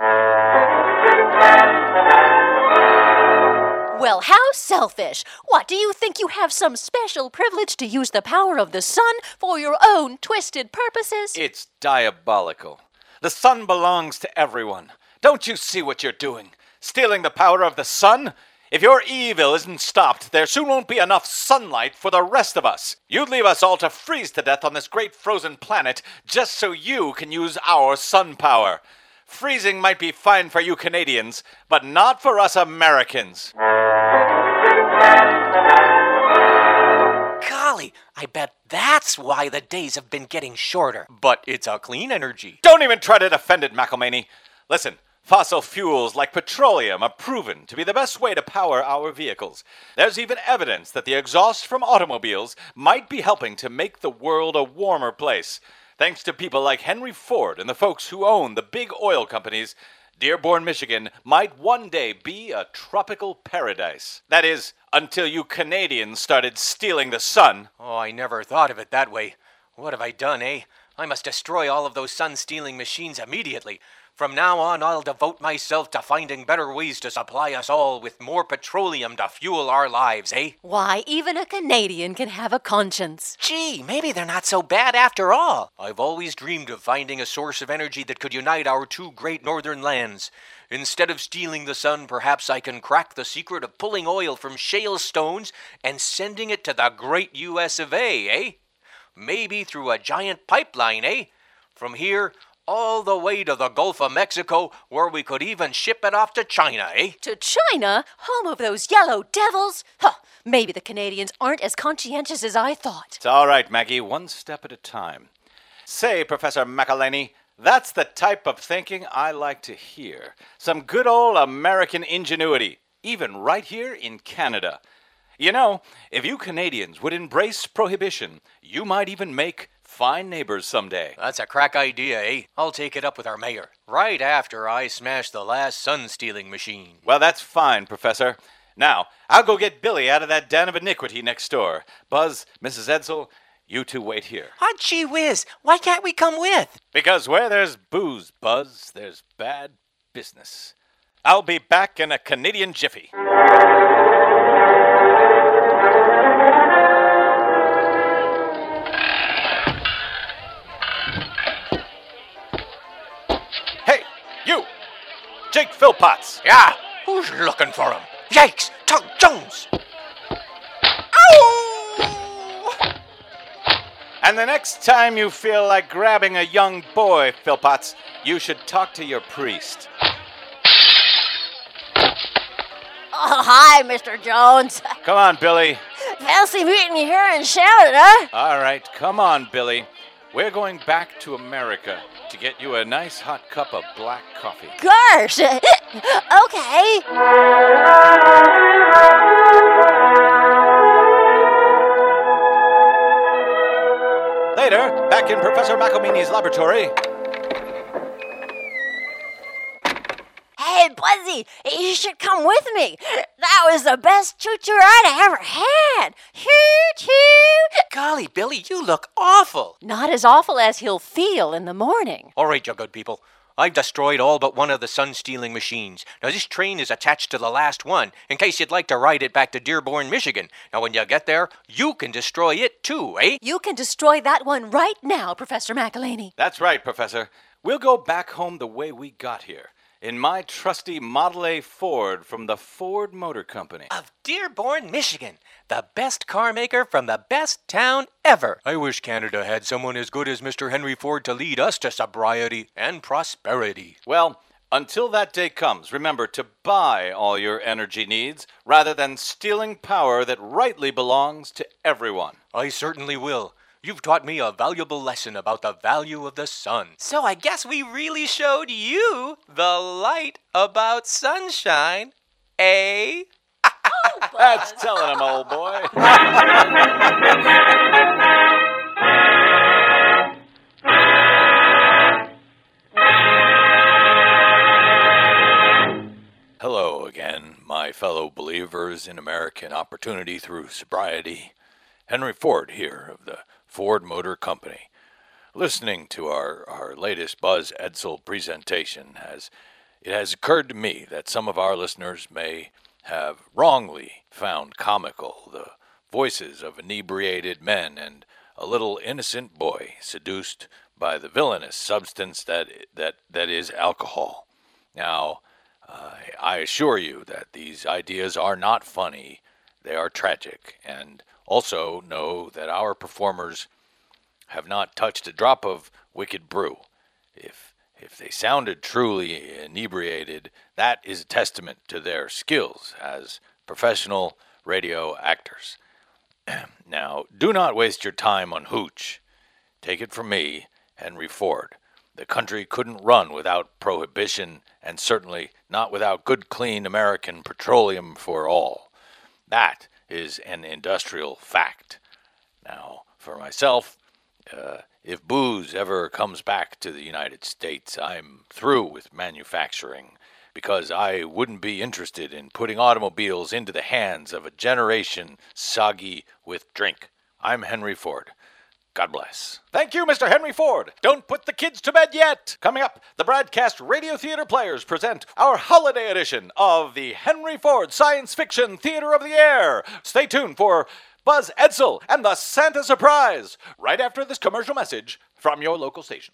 Well, how selfish! What, do you think you have some special privilege to use the power of the sun for your own twisted purposes? It's diabolical. The sun belongs to everyone. Don't you see what you're doing? Stealing the power of the sun? If your evil isn't stopped, there soon won't be enough sunlight for the rest of us. You'd leave us all to freeze to death on this great frozen planet just so you can use our sun power. Freezing might be fine for you Canadians, but not for us Americans. Golly, I bet that's why the days have been getting shorter. But it's a clean energy. Don't even try to defend it, McElhenney. Listen, fossil fuels like petroleum are proven to be the best way to power our vehicles. There's even evidence that the exhaust from automobiles might be helping to make the world a warmer place. Thanks to people like Henry Ford and the folks who own the big oil companies, Dearborn, Michigan might one day be a tropical paradise. That is, until you Canadians started stealing the sun. Oh, I never thought of it that way. What have I done, eh? I must destroy all of those sun-stealing machines immediately. From now on, I'll devote myself to finding better ways to supply us all with more petroleum to fuel our lives, eh? Why, even a Canadian can have a conscience. Gee, maybe they're not so bad after all. I've always dreamed of finding a source of energy that could unite our two great northern lands. Instead of stealing the sun, perhaps I can crack the secret of pulling oil from shale stones and sending it to the great US of A, eh? Maybe through a giant pipeline, eh? From here, all the way to the Gulf of Mexico, where we could even ship it off to China, eh? To China? Home of those yellow devils? Huh, maybe the Canadians aren't as conscientious as I thought. It's all right, Maggie, one step at a time. Say, Professor McElhenney, that's the type of thinking I like to hear. Some good old American ingenuity, even right here in Canada. You know, if you Canadians would embrace prohibition, you might even make fine neighbors someday. That's a crack idea, eh? I'll take it up with our mayor, right after I smash the last sun-stealing machine. Well, that's fine, Professor. Now, I'll go get Billy out of that den of iniquity next door. Buzz, Mrs. Edsel, you two wait here. Oh, gee whiz, why can't we come with? Because where there's booze, Buzz, there's bad business. I'll be back in a Canadian jiffy. Jake Phil Potts. Yeah, who's looking for him? Yikes, Tug Jones. Ow! And the next time you feel like grabbing a young boy, Phil Potts, you should talk to your priest. Oh, hi, Mr. Jones. Come on, Billy. Fancy meeting you here in Shannon, huh? All right, come on, Billy. We're going back to America to get you a nice hot cup of black coffee. Gosh! Okay. Later, back in Professor McElhenney's laboratory. Hey, Buzzy, you should come with me. That was the best choo-choo ride I ever had. Choo-choo. Golly, Billy, you look awful. Not as awful as he'll feel in the morning. All right, you good people. I've destroyed all but one of the sun-stealing machines. Now, this train is attached to the last one, in case you'd like to ride it back to Dearborn, Michigan. Now, when you get there, you can destroy it too, eh? You can destroy that one right now, Professor McElhenney. That's right, Professor. We'll go back home the way we got here. In my trusty Model A Ford from the Ford Motor Company. Of Dearborn, Michigan. The best car maker from the best town ever. I wish Canada had someone as good as Mr. Henry Ford to lead us to sobriety and prosperity. Well, until that day comes, remember to buy all your energy needs rather than stealing power that rightly belongs to everyone. I certainly will. You've taught me a valuable lesson about the value of the sun. So I guess we really showed you the light about sunshine, eh? Oh, that's telling him, old boy. Hello again, my fellow believers in American opportunity through sobriety. Henry Ford here of the Ford Motor Company, listening to our latest Buzz Edsel presentation has It has occurred to me that some of our listeners may have wrongly found comical the voices of inebriated men and a little innocent boy seduced by the villainous substance that is alcohol. Now, I assure you that these ideas are not funny. They are tragic. And also know that our performers have not touched a drop of wicked brew. If they sounded truly inebriated, that is a testament to their skills as professional radio actors. Now, do not waste your time on hooch. Take it from me, Henry Ford. The country couldn't run without prohibition, and certainly not without good, clean American petroleum for all. That is an industrial fact. Now, for myself, if booze ever comes back to the United States, I'm through with manufacturing, because I wouldn't be interested in putting automobiles into the hands of a generation soggy with drink. I'm Henry Ford. God bless. Thank you, Mr. Henry Ford. Don't put the kids to bed yet. Coming up, the Bradcast Radio Theater Players present our holiday edition of the Henry Ford Science Fiction Theater of the Air. Stay tuned for Buzz Edsel and the Santa Surprise, right after this commercial message from your local station.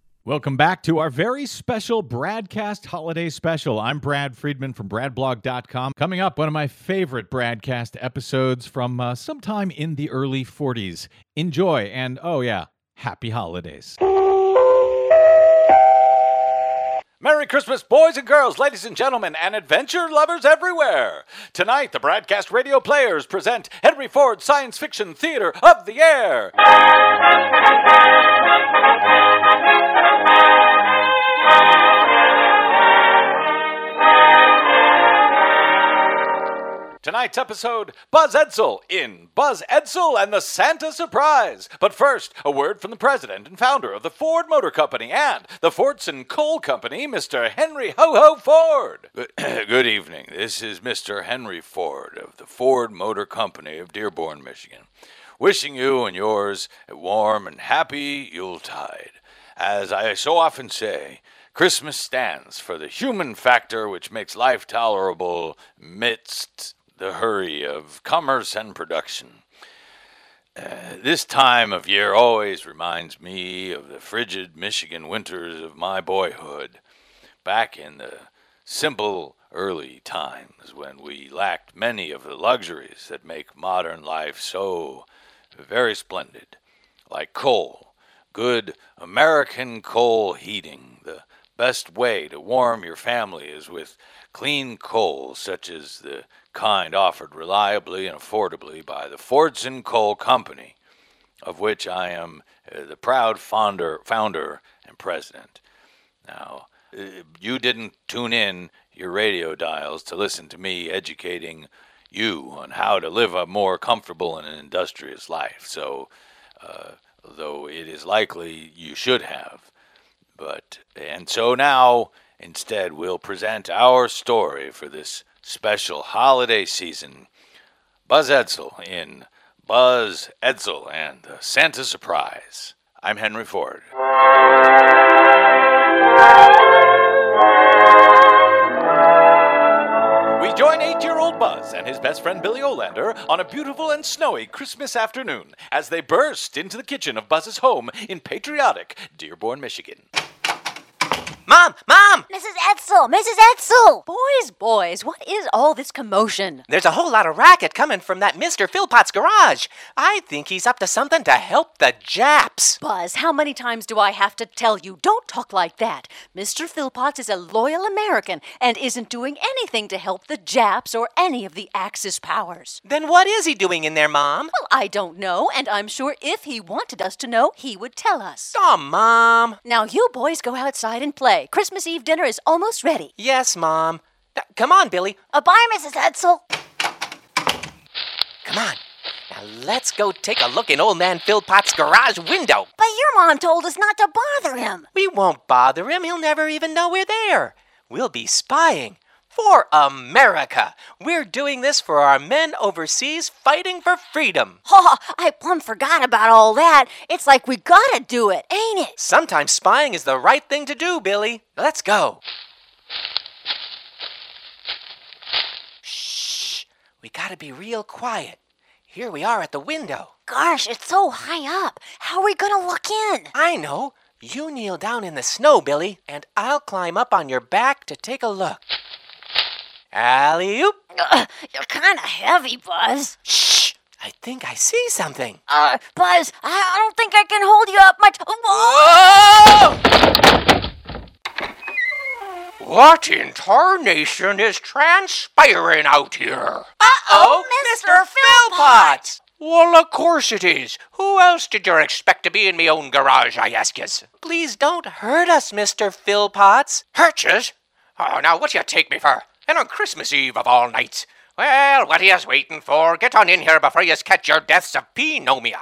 Welcome back to our very special Bradcast Holiday Special. I'm Brad Friedman from bradblog.com. Coming up, one of my favorite Bradcast episodes from sometime in the early 40s. Enjoy, and oh yeah, happy holidays. Merry Christmas, boys and girls, ladies and gentlemen, and adventure lovers everywhere. Tonight, the Bradcast Radio Players present Henry Ford Science Fiction Theater of the Air. Tonight's episode, Buzz Edsel in Buzz Edsel and the Santa Surprise. But first, a word from the president and founder of the Ford Motor Company and the Fordson Coal Company, Mr. Henry Ho-Ho Ford. Good evening. This is Mr. Henry Ford of the Ford Motor Company of Dearborn, Michigan, wishing you and yours a warm and happy Yuletide. As I so often say, Christmas stands for the human factor which makes life tolerable amidst the hurry of commerce and production. This time of year always reminds me of the frigid Michigan winters of my boyhood, back in the simple early times when we lacked many of the luxuries that make modern life so very splendid, like coal, good American coal heating. The best way to warm your family is with clean coal, such as the kind offered reliably and affordably by the Fordson Coal Company, of which I am the proud founder and president. Now, you didn't tune in your radio dials to listen to me educating you on how to live a more comfortable and industrious life, so though it is likely you should have. So now, instead, we'll present our story for this special holiday season, Buzz Edsel in Buzz Edsel and the Santa Surprise. I'm Henry Ford. We join 8-year-old Buzz and his best friend Billy Olander on a beautiful and snowy Christmas afternoon as they burst into the kitchen of Buzz's home in patriotic Dearborn, Michigan. Mom! Mom! Mrs. Edsel! Mrs. Edsel! Boys, boys, what is all this commotion? There's a whole lot of racket coming from that Mr. Phil Potts' garage. I think he's up to something to help the Japs. Buzz, how many times do I have to tell you? Don't talk like that. Mr. Phil Potts is a loyal American and isn't doing anything to help the Japs or any of the Axis powers. Then what is he doing in there, Mom? Well, I don't know, and I'm sure if he wanted us to know, he would tell us. Aw, Mom. Now you boys go outside and play. Christmas Eve dinner is almost ready. Yes, Mom. Now, come on, Billy. Bye, Mrs. Edsel. Come on. Now let's go take a look in old man Phil Potts' garage window. But your mom told us not to bother him. We won't bother him. He'll never even know we're there. We'll be spying. For America. We're doing this for our men overseas fighting for freedom. Oh, I plumb forgot about all that. It's like we gotta do it, ain't it? Sometimes spying is the right thing to do, Billy. Let's go. Shh. We gotta be real quiet. Here we are at the window. Gosh, it's so high up. How are we gonna look in? I know. You kneel down in the snow, Billy, and I'll climb up on your back to take a look. Alley-oop. You're kind of heavy, Buzz. Shh! I think I see something. Buzz, I don't think I can hold you up much. Whoa! What in tarnation is transpiring out here? Uh-oh, Mr. Phil Potts! Well, of course it is. Who else did you expect to be in me own garage, I ask yez? Please don't hurt us, Mr. Phil Potts. Hurt yez? Oh, now what you take me for? And on Christmas Eve of all nights. Well, what are you waiting for? Get on in here before you catch your deaths of pneumonia.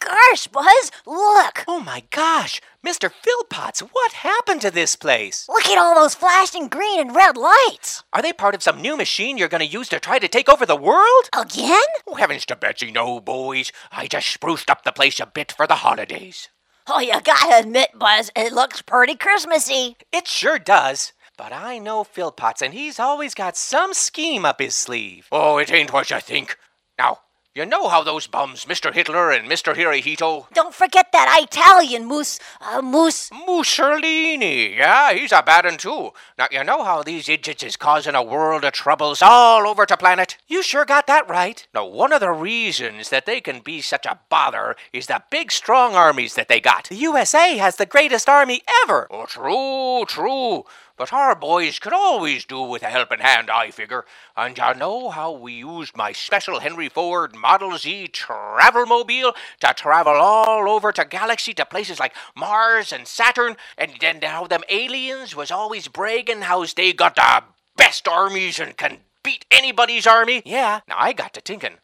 Gosh, Buzz, look! Oh my gosh, Mr. Phil Potts, what happened to this place? Look at all those flashing green and red lights. Are they part of some new machine you're going to use to try to take over the world? Again? Oh, heavens to Betsy, no, boys. I just spruced up the place a bit for the holidays. Oh, you gotta admit, Buzz, it looks pretty Christmassy. It sure does. But I know Phil Potts, and he's always got some scheme up his sleeve. Oh, it ain't what you think. Now, you know how those bums, Mr. Hitler and Mr. Hirohito... Don't forget that Italian Mussolini, yeah, he's a bad un too. Now, you know how these idiots is causing a world of troubles all over the planet? You sure got that right. Now, one of the reasons that they can be such a bother is the big, strong armies that they got. The USA has the greatest army ever. Oh, true, true. But our boys could always do with a helping hand, I figure. And you know how we used my special Henry Ford Model Z travel-mobile to travel all over the galaxy to places like Mars and Saturn, and then how them aliens was always bragging how they got the best armies and can beat anybody's army? Yeah, now I got to thinking.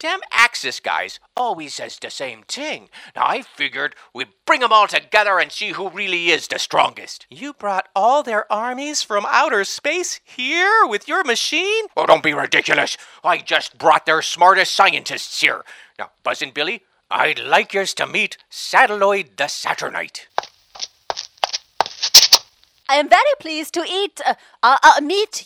Damn Axis guys always says the same thing. Now I figured we'd bring them all together and see who really is the strongest. You brought all their armies from outer space here with your machine? Oh, don't be ridiculous. I just brought their smartest scientists here. Now, Buzz and Billy, I'd like yours to meet Sateloid the Saturnite. I am very pleased to meet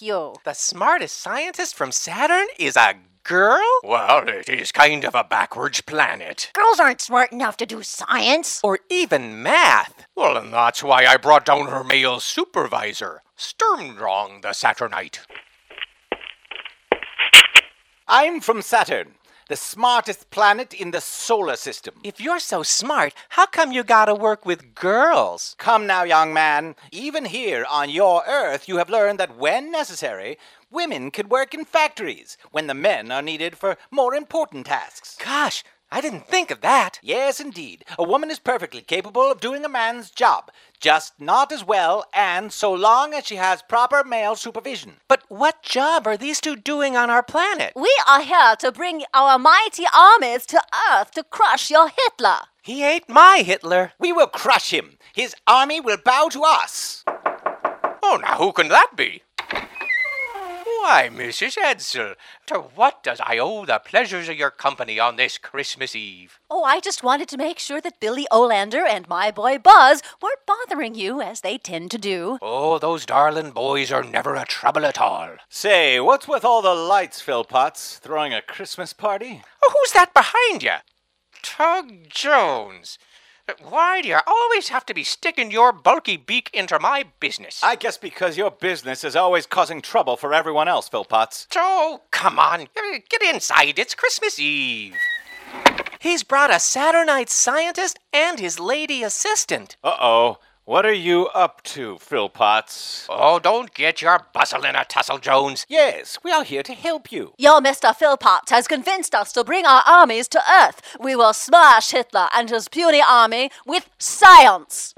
you. The smartest scientist from Saturn is a girl? Well, it is kind of a backwards planet. Girls aren't smart enough to do science. Or even math. Well, and that's why I brought down her male supervisor, Sturmdraung the Saturnite. I'm from Saturn, the smartest planet in the solar system. If you're so smart, how come you gotta work with girls? Come now, young man. Even here on your Earth, you have learned that when necessary, women could work in factories when the men are needed for more important tasks. Gosh, I didn't think of that. Yes, indeed. A woman is perfectly capable of doing a man's job, just not as well, and so long as she has proper male supervision. But what job are these two doing on our planet? We are here to bring our mighty armies to Earth to crush your Hitler. He ain't my Hitler. We will crush him. His army will bow to us. Oh, now who can that be? Why, Mrs. Edsel, to what does I owe the pleasures of your company on this Christmas Eve? Oh, I just wanted to make sure that Billy Olander and my boy Buzz weren't bothering you, as they tend to do. Oh, those darling boys are never a trouble at all. Say, what's with all the lights, Phil Potts? Throwing a Christmas party? Oh, who's that behind you? Tug Jones. Why do you always have to be sticking your bulky beak into my business? I guess because your business is always causing trouble for everyone else, Phil Potts. Oh, come on. Get inside. It's Christmas Eve. He's brought a Saturnite scientist and his lady assistant. Uh-oh. What are you up to, Phil Potts? Oh, don't get your bustle in a tussle, Jones. Yes, we are here to help you. Your Mr. Phil Potts has convinced us to bring our armies to Earth. We will smash Hitler and his puny army with science.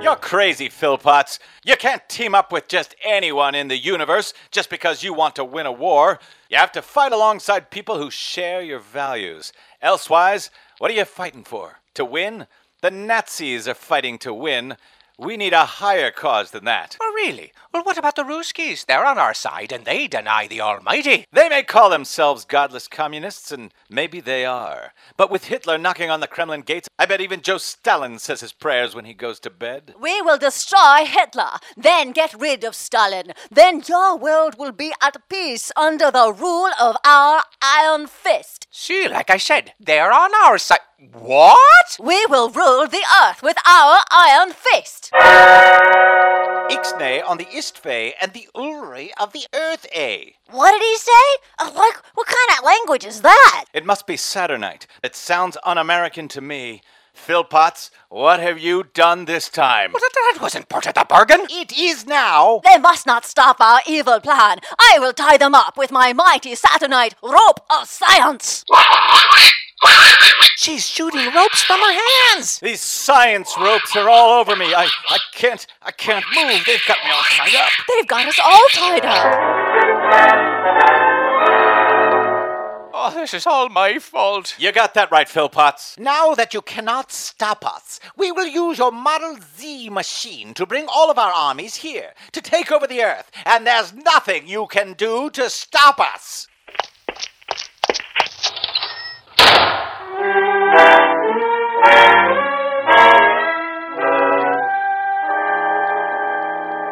You're crazy, Phil Potts. You can't team up with just anyone in the universe just because you want to win a war. You have to fight alongside people who share your values. Elsewise, what are you fighting for? To win? The Nazis are fighting to win. We need a higher cause than that. Oh, really? Well, what about the Ruskies? They're on our side, and they deny the Almighty. They may call themselves godless communists, and maybe they are. But with Hitler knocking on the Kremlin gates, I bet even Joe Stalin says his prayers when he goes to bed. We will destroy Hitler, then get rid of Stalin. Then your world will be at peace under the rule of our Iron Fist. See, like I said, they're on our side. What? We will rule the Earth with our Iron Fist. Ixnay on the Istve and the Ulri of the Earth-A. What did he say? What kind of language is that? It must be Saturnite. It sounds un-American to me. Phil Potts, what have you done this time? Well, that wasn't part of the bargain. It is now. They must not stop our evil plan. I will tie them up with my mighty Saturnite rope of science. She's shooting ropes from her hands. These science ropes are all over me. I can't move. They've got me all tied up. They've got us all tied up. Oh, this is all my fault. You got that right, Phil Potts. Now that you cannot stop us, we will use your Model Z machine to bring all of our armies here, to take over the Earth, and there's nothing you can do to stop us.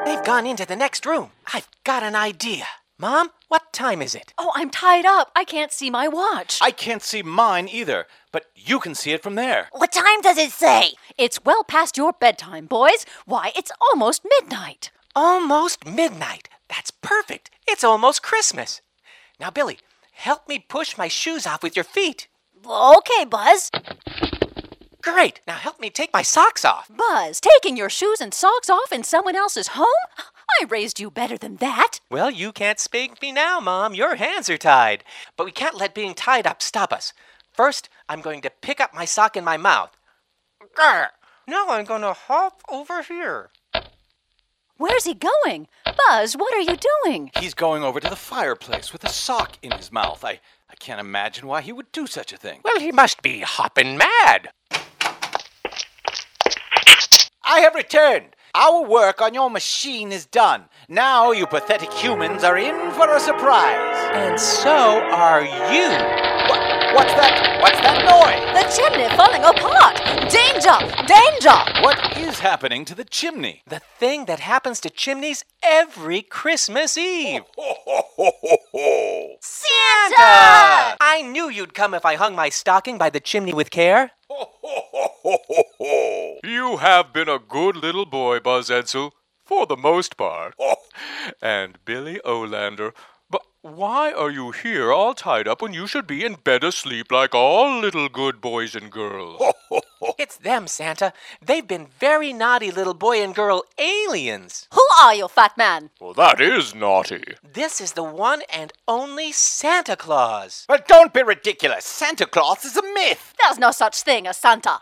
They've gone into the next room. I've got an idea. Mom, what time is it? Oh, I'm tied up. I can't see my watch. I can't see mine either, but you can see it from there. What time does it say? It's well past your bedtime, boys. Why, it's almost midnight. Almost midnight. That's perfect. It's almost Christmas. Now, Billy, help me push my shoes off with your feet. Okay, Buzz. Great. Now help me take my socks off. Buzz, taking your shoes and socks off in someone else's home? I raised you better than that. Well, you can't spank me now, Mom. Your hands are tied. But we can't let being tied up stop us. First, I'm going to pick up my sock in my mouth. Grr. Now I'm going to hop over here. Where's he going? Buzz, what are you doing? He's going over to the fireplace with a sock in his mouth. I can't imagine why he would do such a thing. Well, he must be hoppin' mad. I have returned. Our work on your machine is done. Now you pathetic humans are in for a surprise. And so are you. What's that? What's that noise? The chimney falling apart. Danger! Danger! What is happening to the chimney? The thing that happens to chimneys every Christmas Eve. Ho, ho, ho, ho, ho. Santa! I knew you'd come if I hung my stocking by the chimney with care. Ho, ho, ho, ho, ho, ho. You have been a good little boy, Buzz Edsel, for the most part. Oh. And Billy Olander, but why are you here all tied up when you should be in bed asleep like all little good boys and girls? It's them, Santa. They've been very naughty little boy and girl aliens. Who are you, fat man? Well, that is naughty. This is the one and only Santa Claus. Well, don't be ridiculous. Santa Claus is a myth. There's no such thing as Santa.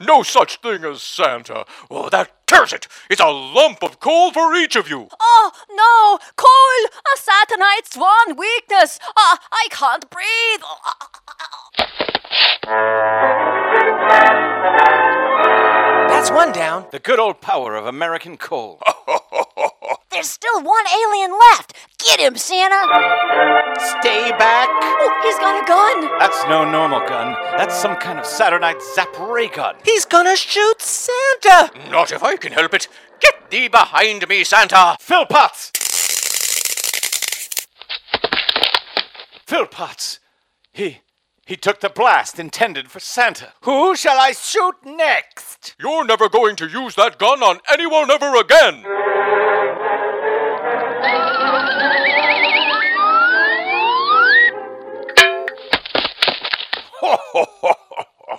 No such thing as Santa. Oh, that tears it. It's a lump of coal for each of you. Oh, no. Coal, a Saturnite's one weakness. I can't breathe. That's one down. The good old power of American coal. There's still one alien left. Get him, Santa. Stay back. Oh, he's got a gun. That's no normal gun. That's some kind of Saturnite zap ray gun. He's gonna shoot Santa. Not if I can help it. Get thee behind me, Santa. Phil Potts. Phil Potts. He took the blast intended for Santa. Who shall I shoot next? You're never going to use that gun on anyone ever again.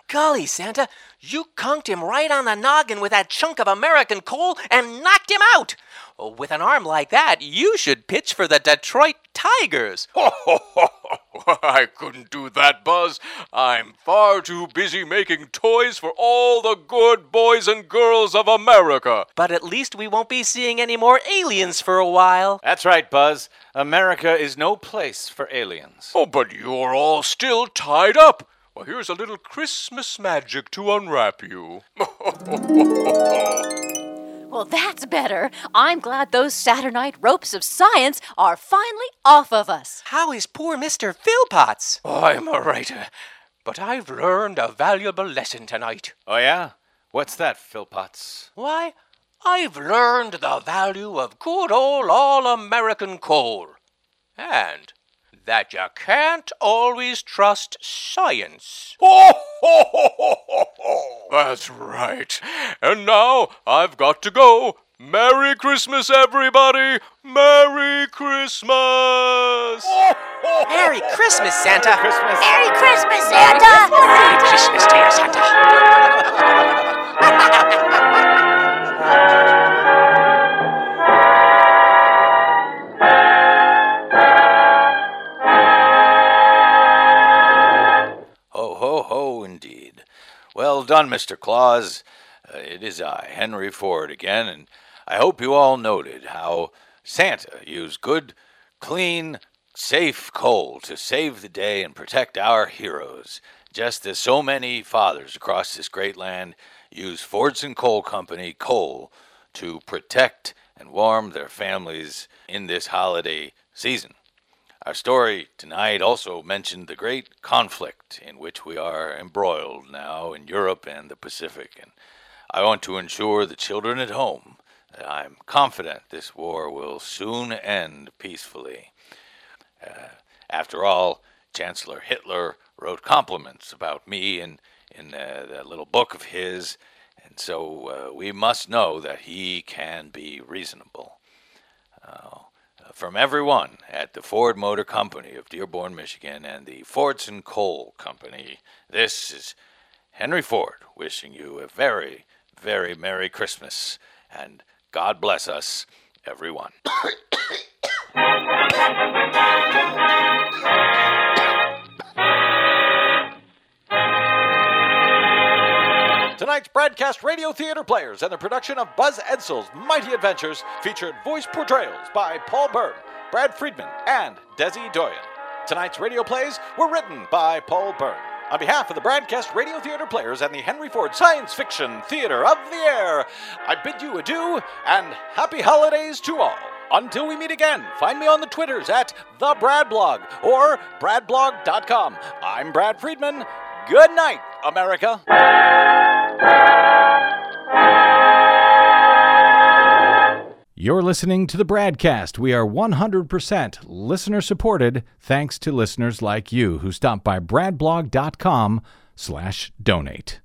Golly, Santa, you conked him right on the noggin with that chunk of American coal and knocked him out. With an arm like that, you should pitch for the Detroit Tigers. I couldn't do that, Buzz. I'm far too busy making toys for all the good boys and girls of America. But at least we won't be seeing any more aliens for a while. That's right, Buzz. America is no place for aliens. Oh, but you're all still tied up. Well, here's a little Christmas magic to unwrap you. Well, that's better. I'm glad those Saturnite ropes of science are finally off of us. How is poor Mr. Phil Potts? Oh, I'm a writer, but I've learned a valuable lesson tonight. Oh, yeah? What's that, Phil Potts? Why, I've learned the value of good old all-American coal. And that you can't always trust science. Ho, ho, ho, ho, ho, ho. That's right. And now I've got to go. Merry Christmas, everybody. Merry Christmas. Ho, ho, ho. Merry Christmas, Santa. Merry Christmas, Merry Christmas Santa. Merry Christmas to you, Santa. Indeed. Well done, Mr. Claus. It is I, Henry Ford, again, and I hope you all noted how Santa used good, clean, safe coal to save the day and protect our heroes, just as so many fathers across this great land use Fordson Coal Company coal to protect and warm their families in this holiday season. Our story tonight also mentioned the great conflict in which we are embroiled now in Europe and the Pacific, and I want to ensure the children at home that I'm confident this war will soon end peacefully. After all, Chancellor Hitler wrote compliments about me in that little book of his, and so we must know that he can be reasonable. From everyone at the Ford Motor Company of Dearborn, Michigan, and the Fordson Coal Company, this is Henry Ford wishing you a very, very Merry Christmas, and God bless us, everyone. Tonight's Bradcast Radio Theater Players and the production of Buzz Edsel's Mighty Adventures featured voice portrayals by Paul Byrne, Brad Friedman, and Desi Doyen. Tonight's radio plays were written by Paul Byrne. On behalf of the Bradcast Radio Theater Players and the Henry Ford Science Fiction Theater of the Air, I bid you adieu and happy holidays to all. Until we meet again, find me on the Twitters at The Brad Blog or bradblog.com. I'm Brad Friedman. Good night, America. You're listening to the Bradcast. We are 100% listener-supported, thanks to listeners like you who stop by bradblog.com/donate.